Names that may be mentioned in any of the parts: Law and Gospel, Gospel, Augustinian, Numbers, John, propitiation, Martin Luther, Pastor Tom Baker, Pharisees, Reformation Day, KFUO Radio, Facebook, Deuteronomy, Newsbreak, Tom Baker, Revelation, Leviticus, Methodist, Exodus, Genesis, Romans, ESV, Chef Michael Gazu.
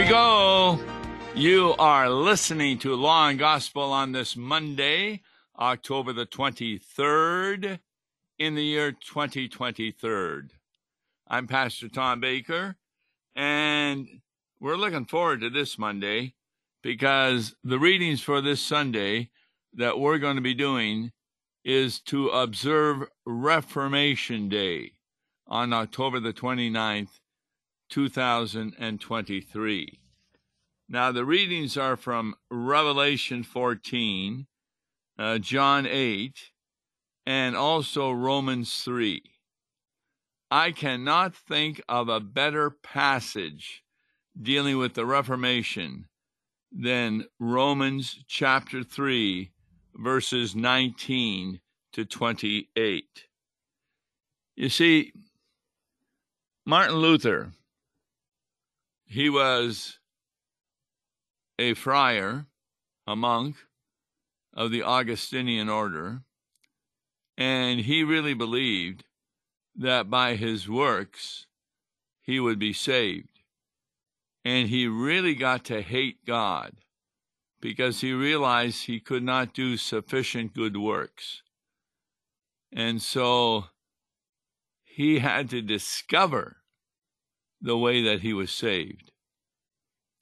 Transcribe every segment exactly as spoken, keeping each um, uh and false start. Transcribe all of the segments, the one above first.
we go. You are listening to Law and Gospel on this Monday, October the twenty-third, in the year twenty twenty-three. I'm Pastor Tom Baker, and we're looking forward to this Monday because the readings for this Sunday that we're going to be doing is to observe Reformation Day on October the twenty-ninth, two thousand twenty-three. Now, the readings are from Revelation fourteen, uh, John eight, and also Romans three. I cannot think of a better passage dealing with the Reformation than Romans chapter three, verses nineteen to twenty-eight. You see, Martin Luther, he was a friar, a monk of the Augustinian order, and he really believed that by his works he would be saved. And he really got to hate God because he realized he could not do sufficient good works. And so he had to discover the way that he was saved.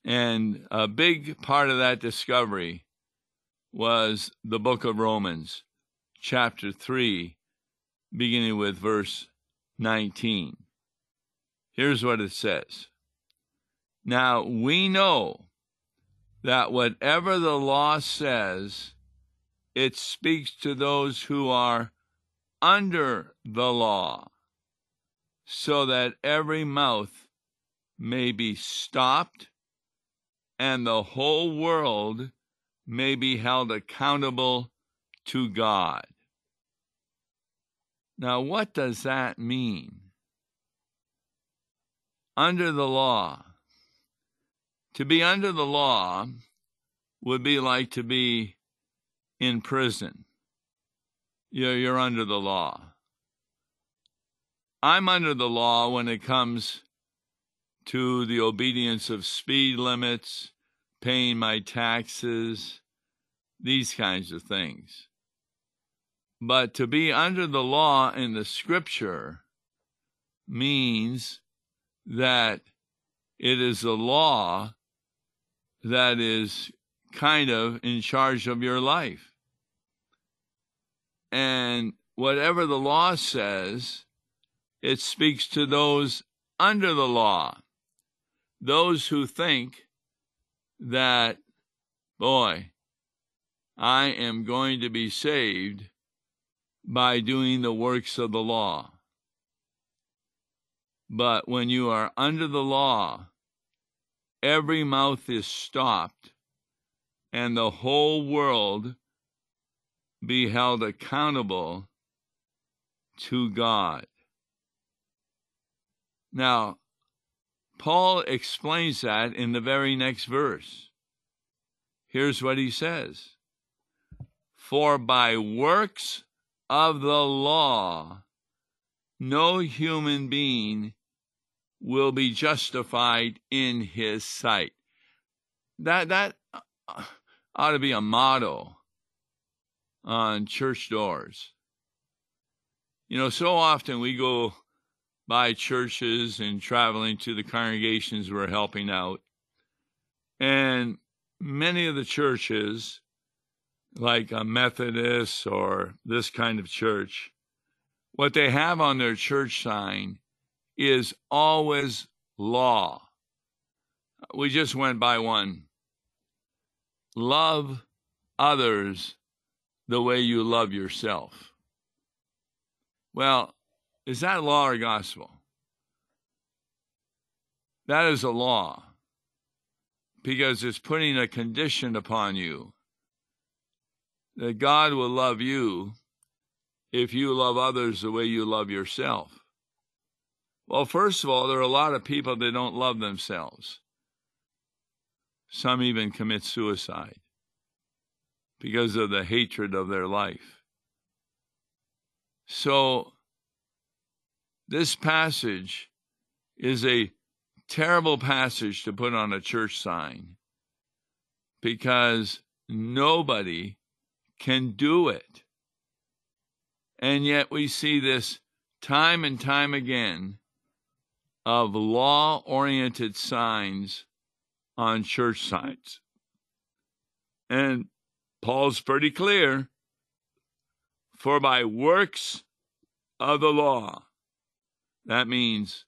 And a big part of that discovery was the book of Romans, chapter three, beginning with verse nineteen. Here's what it says. Now we know that whatever the law says, it speaks to those who are under the law, so that every mouth may be stopped and the whole world may be held accountable to God. Now, what does that mean? Under the law. To be under the law would be like to be in prison. You're, you're under the law. I'm under the law when it comes to the obedience of speed limits, paying my taxes, these kinds of things. But to be under the law in the Scripture means that it is the law that is kind of in charge of your life. And whatever the law says, it speaks to those under the law, those who think that, boy, I am going to be saved by doing the works of the law. But when you are under the law, every mouth is stopped and the whole world be held accountable to God. Now, Paul explains that in the very next verse. Here's what he says. For by works of the law, no human being will be justified in his sight. That, that ought to be a motto on church doors. You know, so often we go by churches and traveling to the congregations we're helping out. And many of the churches, like a Methodist or this kind of church, what they have on their church sign is always law. We just went by one. Love others the way you love yourself. Well, is that law or gospel? That is a law because it's putting a condition upon you that God will love you if you love others the way you love yourself. Well, first of all, there are a lot of people that don't love themselves. Some even commit suicide because of the hatred of their life. So, this passage is a terrible passage to put on a church sign because nobody can do it. And yet we see this time and time again of law-oriented signs on church signs. And Paul's pretty clear, for by works of the law, that means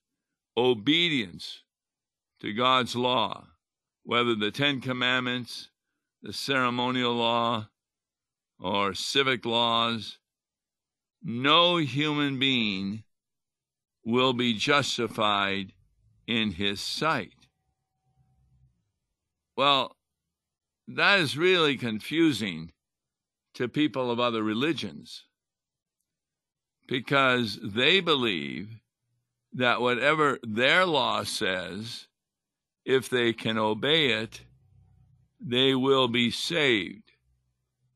obedience to God's law, whether the Ten Commandments, the ceremonial law, or civic laws, no human being will be justified in his sight. Well, that is really confusing to people of other religions because they believe that whatever their law says, if they can obey it, they will be saved.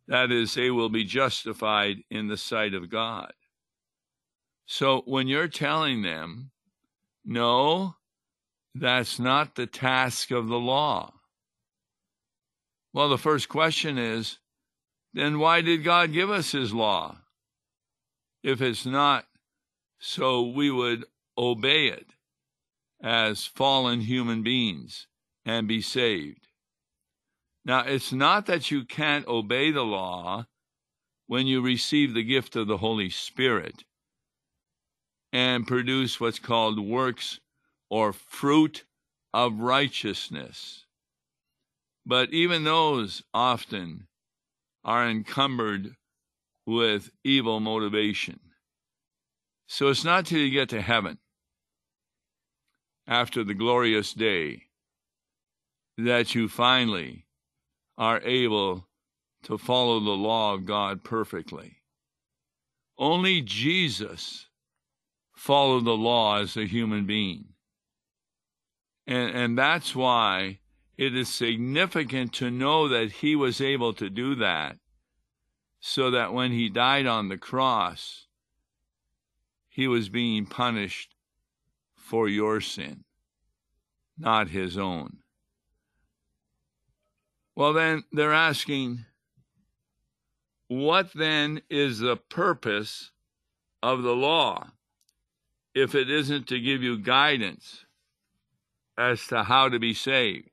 That is, they will be justified in the sight of God. So when you're telling them, no, that's not the task of the law. Well, the first question is, then why did God give us his law? If it's not so we would obey it as fallen human beings and be saved. Now, it's not that you can't obey the law when you receive the gift of the Holy Spirit and produce what's called works or fruit of righteousness. But even those often are encumbered with evil motivation. So it's not till you get to heaven, after the glorious day, that you finally are able to follow the law of God perfectly. Only Jesus followed the law as a human being. And, and that's why it is significant to know that he was able to do that, so that when he died on the cross, he was being punished for your sin, not his own. Well, then they're asking, what then is the purpose of the law if it isn't to give you guidance as to how to be saved?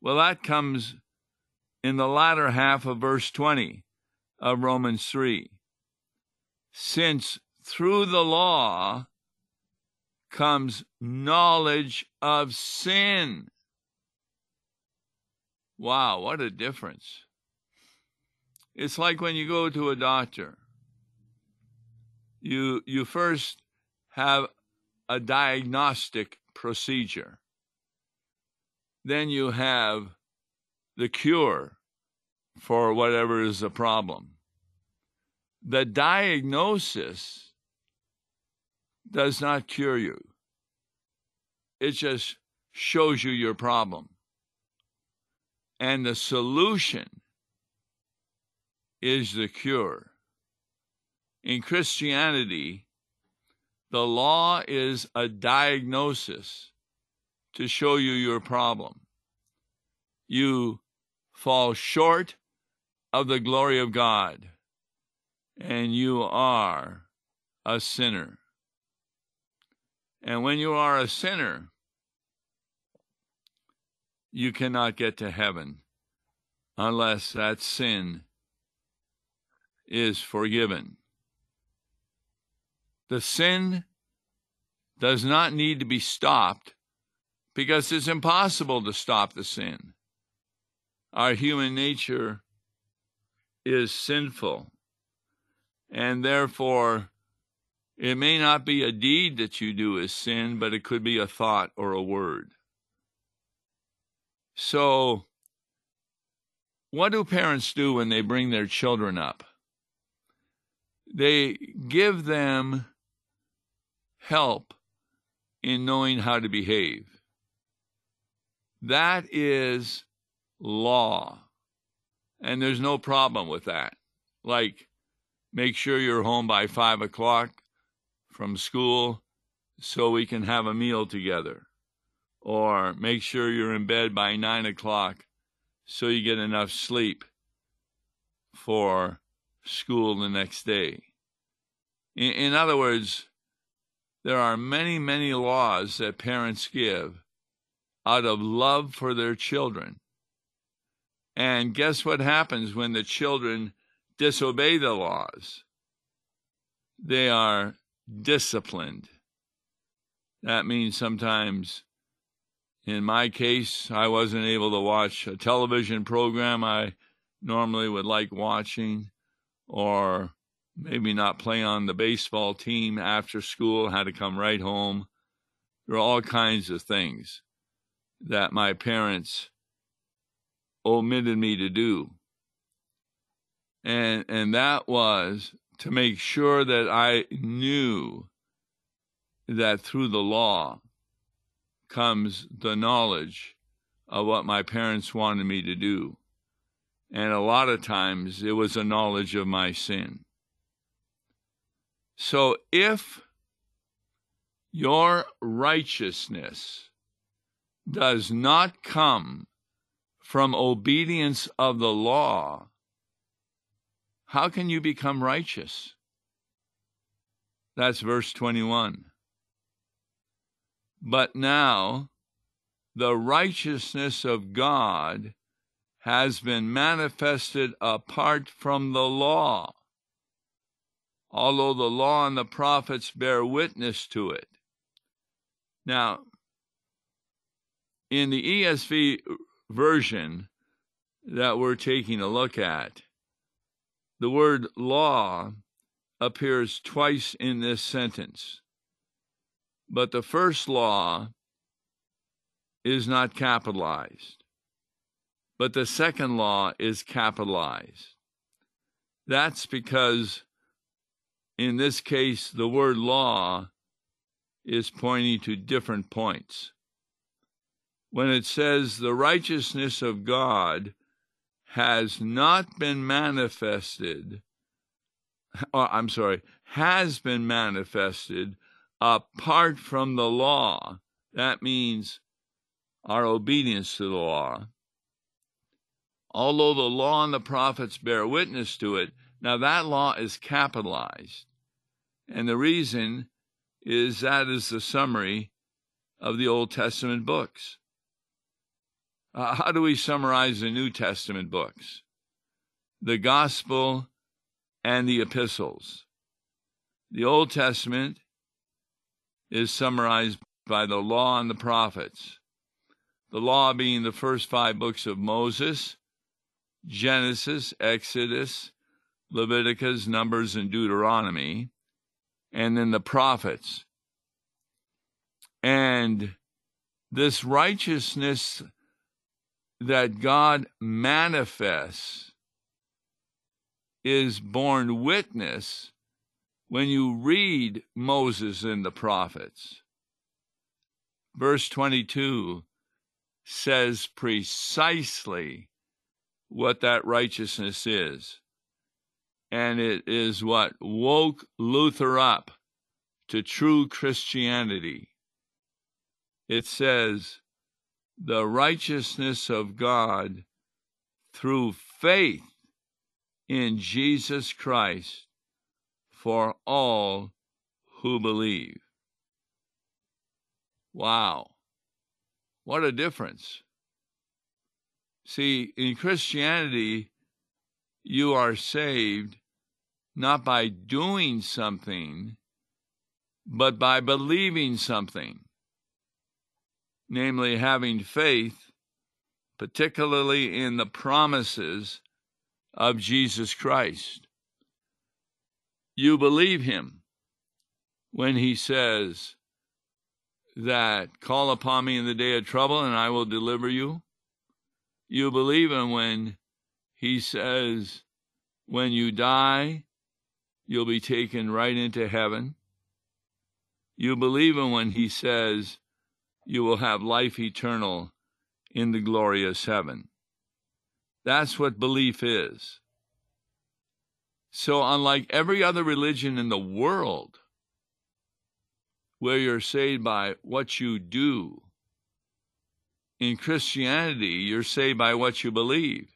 Well, that comes in the latter half of verse twenty of Romans three. Since through the law comes knowledge of sin. Wow, what a difference. It's like when you go to a doctor. You, you first have a diagnostic procedure. Then you have the cure for whatever is the problem. The diagnosis does not cure you. It just shows you your problem. And the solution is the cure. In Christianity, the law is a diagnosis to show you your problem. You fall short of the glory of God, and you are a sinner. And when you are a sinner, you cannot get to heaven unless that sin is forgiven. The sin does not need to be stopped because it's impossible to stop the sin. Our human nature is sinful, and therefore it may not be a deed that you do is sin, but it could be a thought or a word. So, what do parents do when they bring their children up? They give them help in knowing how to behave. That is law. And there's no problem with that. Like, make sure you're home by five o'clock from school so we can have a meal together. or make sure you're in bed by nine o'clock so you get enough sleep for school the next day. In, in other words, there are many, many laws that parents give out of love for their children. And guess what happens when the children disobey the laws? They are disciplined. That means sometimes, in my case, I wasn't able to watch a television program I normally would like watching, or maybe not play on the baseball team after school, had to come right home. There are all kinds of things that my parents omitted me to do. And, and that was to make sure that I knew that through the law comes the knowledge of what my parents wanted me to do. And a lot of times it was a knowledge of my sin. So if your righteousness does not come from obedience of the law, how can you become righteous? That's verse twenty-one. But now the righteousness of God has been manifested apart from the law, although the law and the prophets bear witness to it. Now, in the E S V version that we're taking a look at, the word law appears twice in this sentence, but the first law is not capitalized, but the second law is capitalized. That's because in this case, the word law is pointing to different points. When it says the righteousness of God has not been manifested, or I'm sorry, has been manifested apart from the law, that means our obedience to the law, although the law and the prophets bear witness to it. Now, that law is capitalized, and the reason is that is the summary of the Old Testament books. Uh, how do we summarize the New Testament books? The Gospel and the Epistles. The Old Testament is summarized by the Law and the Prophets, the Law being the first five books of Moses, Genesis, Exodus, Leviticus, Numbers, and Deuteronomy, and then the prophets. And this righteousness that God manifests is borne witness when you read Moses and the prophets. Verse twenty-two says precisely what that righteousness is. And it is what woke Luther up to true Christianity. It says, the righteousness of God through faith in Jesus Christ for all who believe. Wow, what a difference. See, in Christianity, you are saved not by doing something, but by believing something, namely having faith, particularly in the promises of Jesus Christ. You believe him when he says that, call upon me in the day of trouble and I will deliver you. You believe him when he says, when you die, you'll be taken right into heaven. You believe him when he says, you will have life eternal in the glorious heaven. That's what belief is. So unlike every other religion in the world, where you're saved by what you do, In Christianity, you're saved by what you believe.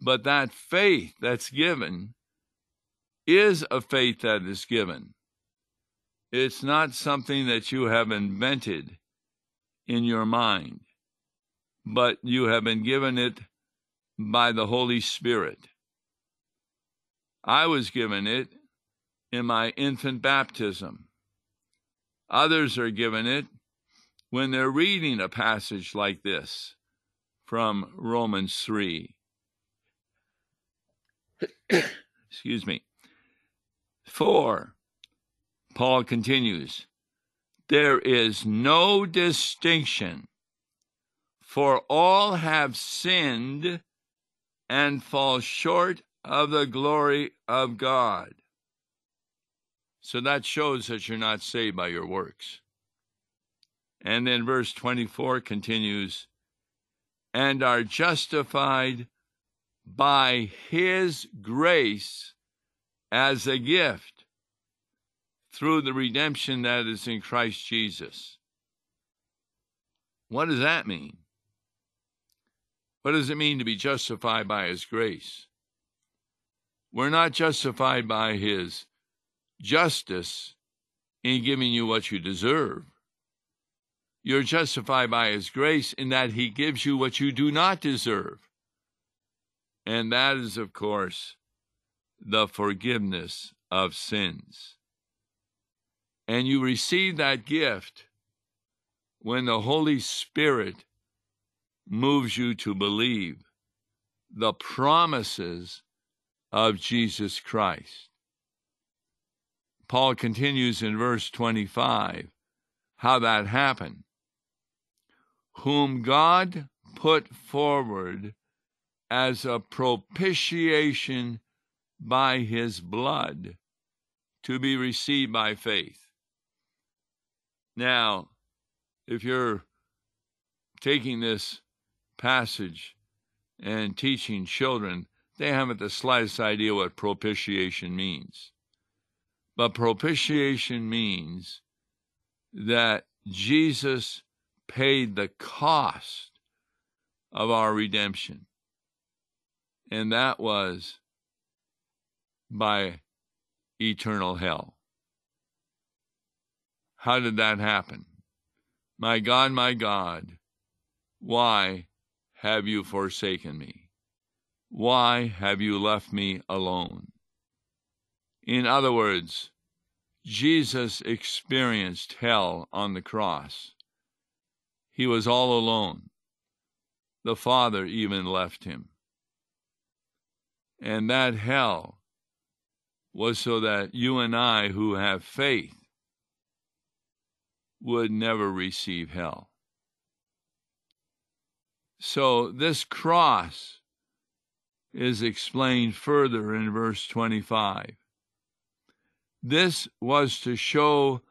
But that faith that's given is a faith that is given. It's not something that you have invented in your mind, but you have been given it by the Holy Spirit. I was given it in my infant baptism. Others are given it when they're reading a passage like this from Romans three. Excuse me. four. Paul continues, there is no distinction, for all have sinned and fall short of the glory of God. So that shows that you're not saved by your works. And then verse twenty-four continues, and are justified by his grace as a gift through the redemption that is in Christ Jesus. What does that mean? What does it mean to be justified by his grace? We're not justified by his justice in giving you what you deserve. You're justified by his grace in that he gives you what you do not deserve. And that is, of course, the forgiveness of sins. And you receive that gift when the Holy Spirit moves you to believe the promises of Jesus Christ. Paul continues in verse twenty-five how that happened. Whom God put forward as a propitiation by his blood, to be received by faith. Now, if you're taking this passage and teaching children, they haven't the slightest idea what propitiation means. But propitiation means that Jesus paid the cost of our redemption. And that was by eternal hell. How did that happen? My God, my God, why have you forsaken me? Why have you left me alone? In other words, Jesus experienced hell on the cross. He was all alone. The Father even left him. And that hell was so that you and I who have faith would never receive hell. So this cross is explained further in verse twenty-five. This was to show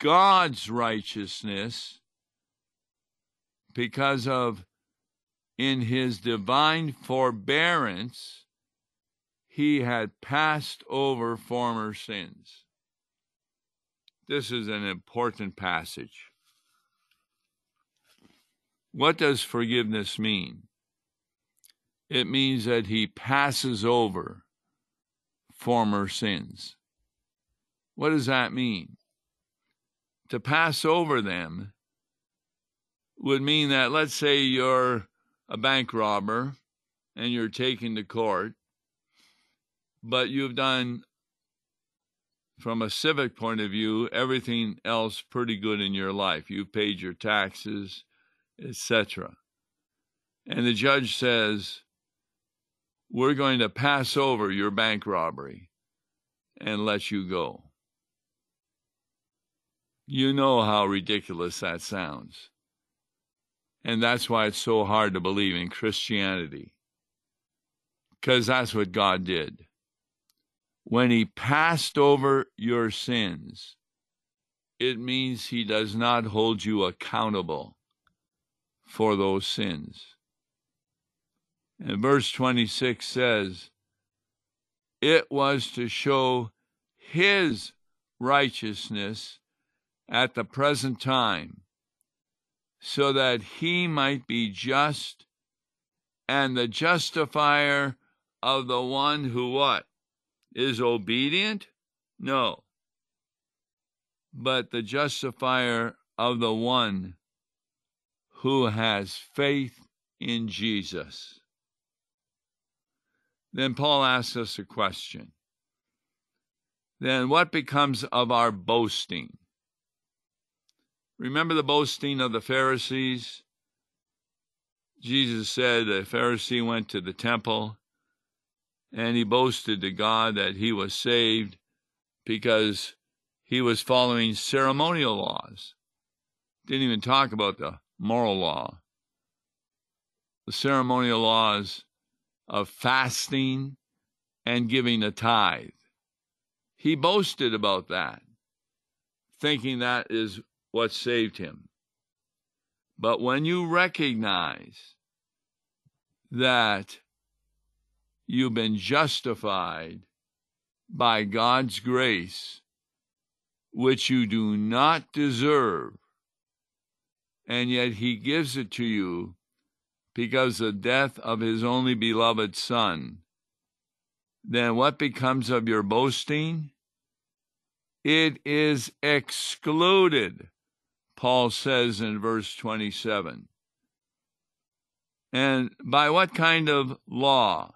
God's righteousness because of in his divine forbearance, he had passed over former sins. This is an important passage. What does forgiveness mean? It means that he passes over former sins. What does that mean? To pass over them would mean that, let's say you're a bank robber and you're taken to court, but you've done, from a civic point of view, everything else pretty good in your life. You've paid your taxes, et cetera. And the judge says, we're going to pass over your bank robbery and let you go. You know how ridiculous that sounds. And that's why it's so hard to believe in Christianity, because that's what God did. When he passed over your sins, it means he does not hold you accountable for those sins. And verse twenty-six says, it was to show his righteousness at the present time so that he might be just and the justifier of the one who what? Is obedient? No. But the justifier of the one who has faith in Jesus. Then Paul asks us a question. Then what becomes of our boasting? Remember the boasting of the Pharisees? Jesus said a Pharisee went to the temple and he boasted to God that he was saved because he was following ceremonial laws. Didn't even talk about the moral law. The ceremonial laws of fasting and giving a tithe. He boasted about that, thinking that is what saved him. But when you recognize that you've been justified by God's grace, which you do not deserve, and yet he gives it to you because of the death of his only beloved Son, then what becomes of your boasting? It is excluded, Paul says in verse twenty-seven. And by what kind of law?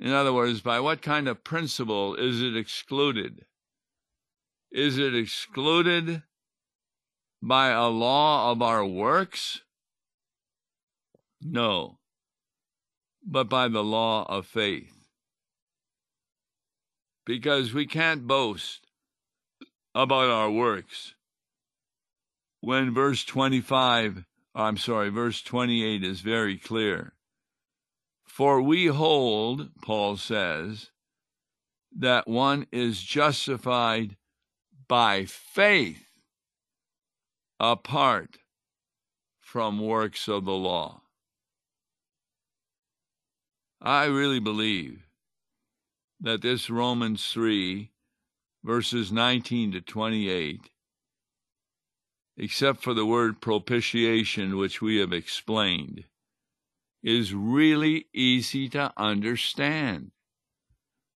In other words, by what kind of principle is it excluded? Is it excluded by a law of our works? No, but by the law of faith. Because we can't boast about our works. When verse twenty-five, I'm sorry, verse twenty-eight is very clear. For we hold, Paul says, that one is justified by faith apart from works of the law. I really believe that this Romans three, verses nineteen to twenty-eight, except for the word propitiation, which we have explained, is really easy to understand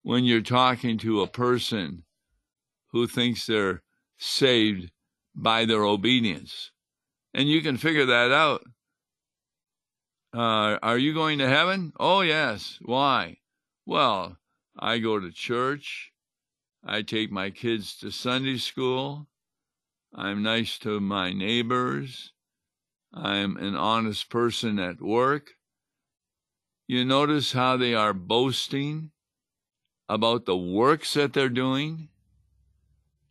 when you're talking to a person who thinks they're saved by their obedience. And you can figure that out. Uh, are you going to heaven? Oh, yes. Why? Well, I go to church, I take my kids to Sunday school, I'm nice to my neighbors, I'm an honest person at work. You notice how they are boasting about the works that they're doing,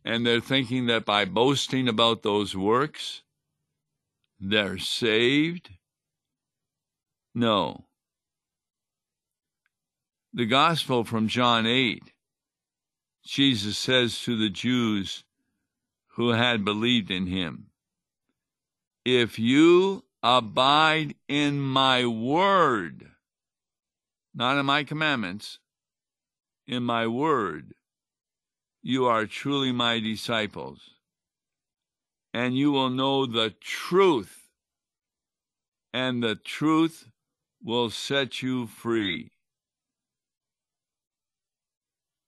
and they're thinking that by boasting about those works, they're saved? No. The Gospel from John eight, Jesus says to the Jews who had believed in him, if you abide in my word, not in my commandments, in my word, you are truly my disciples, and you will know the truth, and the truth will set you free.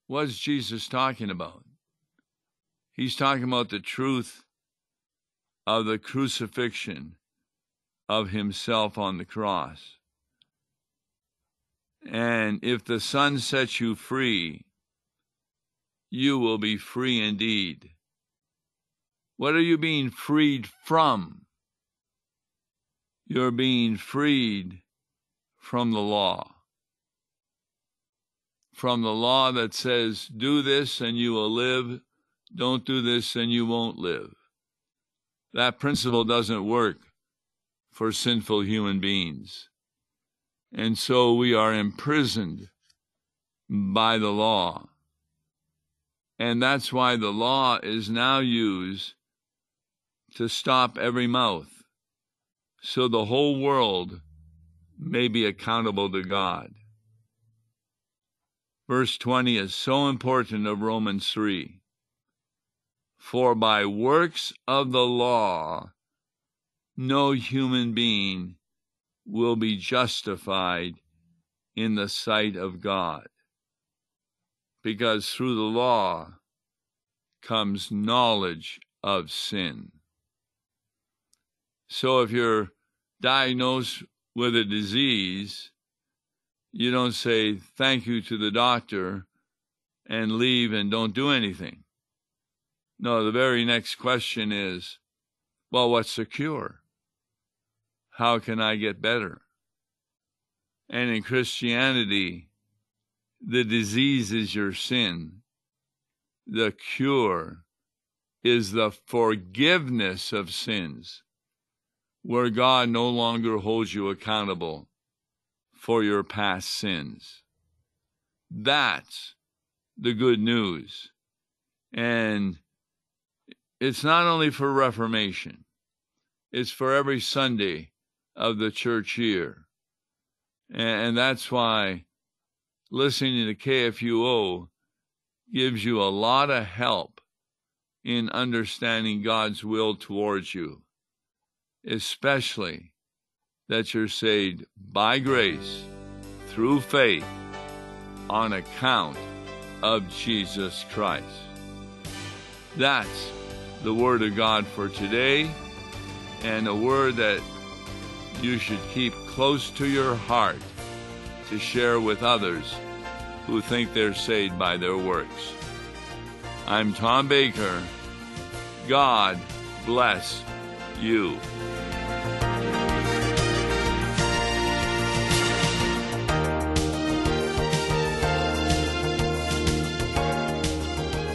What's Jesus talking about? He's talking about the truth of the crucifixion of himself on the cross. And if the Son sets you free, you will be free indeed. What are you being freed from? You're being freed from the law. From the law that says, do this and you will live, don't do this and you won't live. That principle doesn't work for sinful human beings. And so we are imprisoned by the law. And that's why the law is now used to stop every mouth, so the whole world may be accountable to God. Verse twenty is so important of Romans three. For by works of the law, no human being will be justified in the sight of God, because through the law comes knowledge of sin. So if you're diagnosed with a disease, you don't say thank you to the doctor and leave and don't do anything. No, the very next question is, well, what's the cure? How can I get better? And in Christianity, the disease is your sin. The cure is the forgiveness of sins, where God no longer holds you accountable for your past sins. That's the good news. And it's not only for Reformation, it's for every Sunday of the church year. And that's why listening to K F U O gives you a lot of help in understanding God's will towards you, especially that you're saved by grace, through faith, on account of Jesus Christ. That's the Word of God for today, and a word that you should keep close to your heart to share with others who think they're saved by their works. I'm Tom Baker. God bless you.